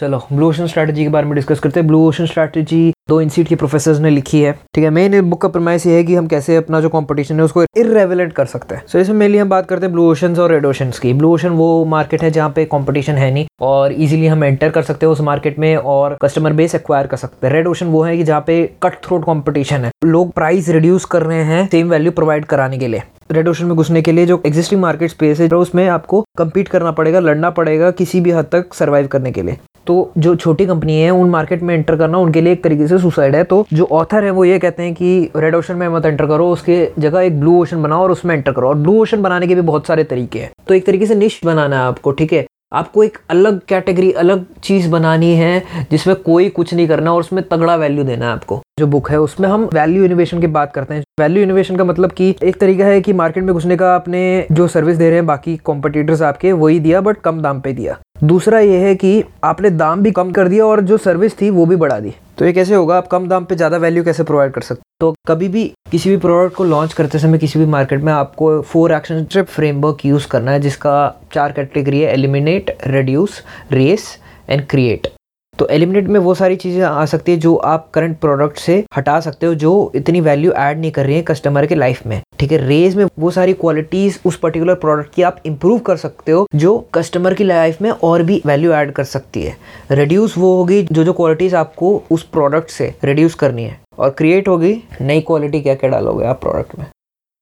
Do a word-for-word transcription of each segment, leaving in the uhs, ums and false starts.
चलो blue ocean strategy के बारे में डिस्कस करते हैं। ब्लू ओशन स्ट्रैटेजी दो इंस्टीट्यूट के प्रोफेसर्स ने लिखी है, ठीक है। मेन बुक का प्रमाइस ये है कि हम कैसे अपना जो कंपटीशन है उसको इररेलेवेंट कर सकते हैं। सो so, इसमें मेनली हम बात करते हैं ब्लू ओशंस और रेड ओशंस की। ब्लू ओशन वो मार्केट है जहाँ पे कंपटीशन है नहीं और इजीली हम एंटर कर सकते हैं उस मार्केट में और कस्टमर बेस एक्वायर कर सकते हैं। रेड ओशन वो है कि जहाँ पे कट थ्रोट कॉम्पिटिशन है, लोग प्राइस रिड्यूस कर रहे हैं सेम वैल्यू प्रोवाइड कराने के लिए। रेड ओशन में घुसने के लिए जो एग्जिस्टिंग मार्केट स्पेस है तो उसमें आपको कम्पीट करना पड़ेगा, लड़ना पड़ेगा किसी भी हद तक सर्वाइव करने के लिए। तो जो छोटी कंपनी है उन मार्केट में एंटर करना उनके लिए एक तरीके से सुसाइड है। तो जो ऑथर है वो ये कहते हैं कि रेड ओशन में मत एंटर करो, उसके जगह एक ब्लू ओशन बनाओ और उसमें एंटर करो। और ब्लू ओशन बनाने के भी बहुत सारे तरीके हैं। तो एक तरीके से निश बनाना है आपको, ठीक है। आपको एक अलग कैटेगरी, अलग चीज़ बनानी है जिसमें कोई कुछ नहीं करना और उसमें तगड़ा वैल्यू देना है आपको। जो बुक है उसमें हम वैल्यू इनोवेशन की बात करते हैं। वैल्यू इनोवेशन का मतलब कि एक तरीका है कि मार्केट में घुसने का आपने जो सर्विस दे रहे हैं बाकी कॉम्पिटिटर्स आपके वही दिया बट कम दाम पे दिया। दूसरा ये है कि आपने दाम भी कम कर दिया और जो सर्विस थी वो भी बढ़ा दी। तो ये कैसे होगा, आप कम दाम पे ज़्यादा वैल्यू कैसे प्रोवाइड कर सकते। तो कभी भी किसी भी प्रोडक्ट को लॉन्च करते समय किसी भी मार्केट में आपको फोर एक्शन फ्रेमवर्क यूज़ करना है जिसका चार कैटेगरी है, eliminate, reduce, raise and create. तो एलिमिनेट में वो सारी चीज़ें आ सकती है जो आप करंट प्रोडक्ट से हटा सकते हो जो इतनी वैल्यू ऐड नहीं कर रही है कस्टमर के लाइफ में, ठीक है। रेस में वो सारी क्वालिटीज़ उस पर्टिकुलर प्रोडक्ट की आप इम्प्रूव कर सकते हो जो कस्टमर की लाइफ में और भी वैल्यू ऐड कर सकती है। रिड्यूस वो होगी जो जो क्वालिटीज़ आपको उस प्रोडक्ट से रिड्यूस करनी है, और क्रिएट होगी नई क्वालिटी क्या क्या डालोगे आप प्रोडक्ट में।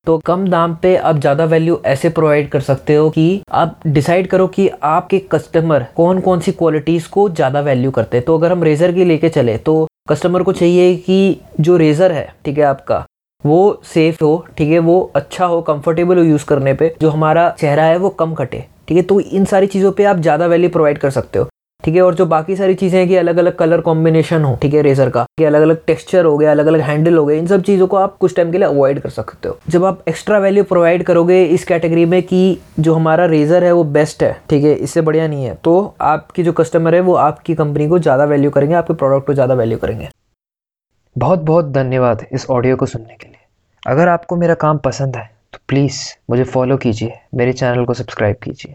तो कम दाम पे आप ज़्यादा वैल्यू ऐसे प्रोवाइड कर सकते हो कि आप डिसाइड करो कि आपके कस्टमर कौन कौन सी क्वालिटीज़ को ज़्यादा वैल्यू करते हैं। तो अगर हम रेज़र की लेके चले तो कस्टमर को चाहिए कि जो रेज़र है, ठीक है, आपका वो सेफ़ हो, ठीक है, वो अच्छा हो, कंफर्टेबल हो यूज़ करने पे, जो हमारा चेहरा है वो कम कटे, ठीक है। तो इन सारी चीज़ों पर आप ज़्यादा वैल्यू प्रोवाइड कर सकते हो, ठीक है। और जो बाकी सारी चीज़ें हैं कि अलग अलग कलर कॉम्बिनेशन हो, ठीक है, रेजर का, कि अलग अलग टेक्सचर हो गया, अलग अलग हैंडल हो गए, इन सब चीज़ों को आप कुछ टाइम के लिए अवॉइड कर सकते हो। जब आप एक्स्ट्रा वैल्यू प्रोवाइड करोगे इस कैटेगरी में कि जो हमारा रेजर है वो बेस्ट है, ठीक है, इससे बढ़िया नहीं है, तो आपकी जो कस्टमर है वो आपकी कंपनी को ज़्यादा वैल्यू करेंगे, आपके प्रोडक्ट को ज़्यादा वैल्यू करेंगे। बहुत बहुत धन्यवाद इस ऑडियो को सुनने के लिए। अगर आपको मेरा काम पसंद है तो प्लीज़ मुझे फॉलो कीजिए, मेरे चैनल को सब्सक्राइब कीजिए।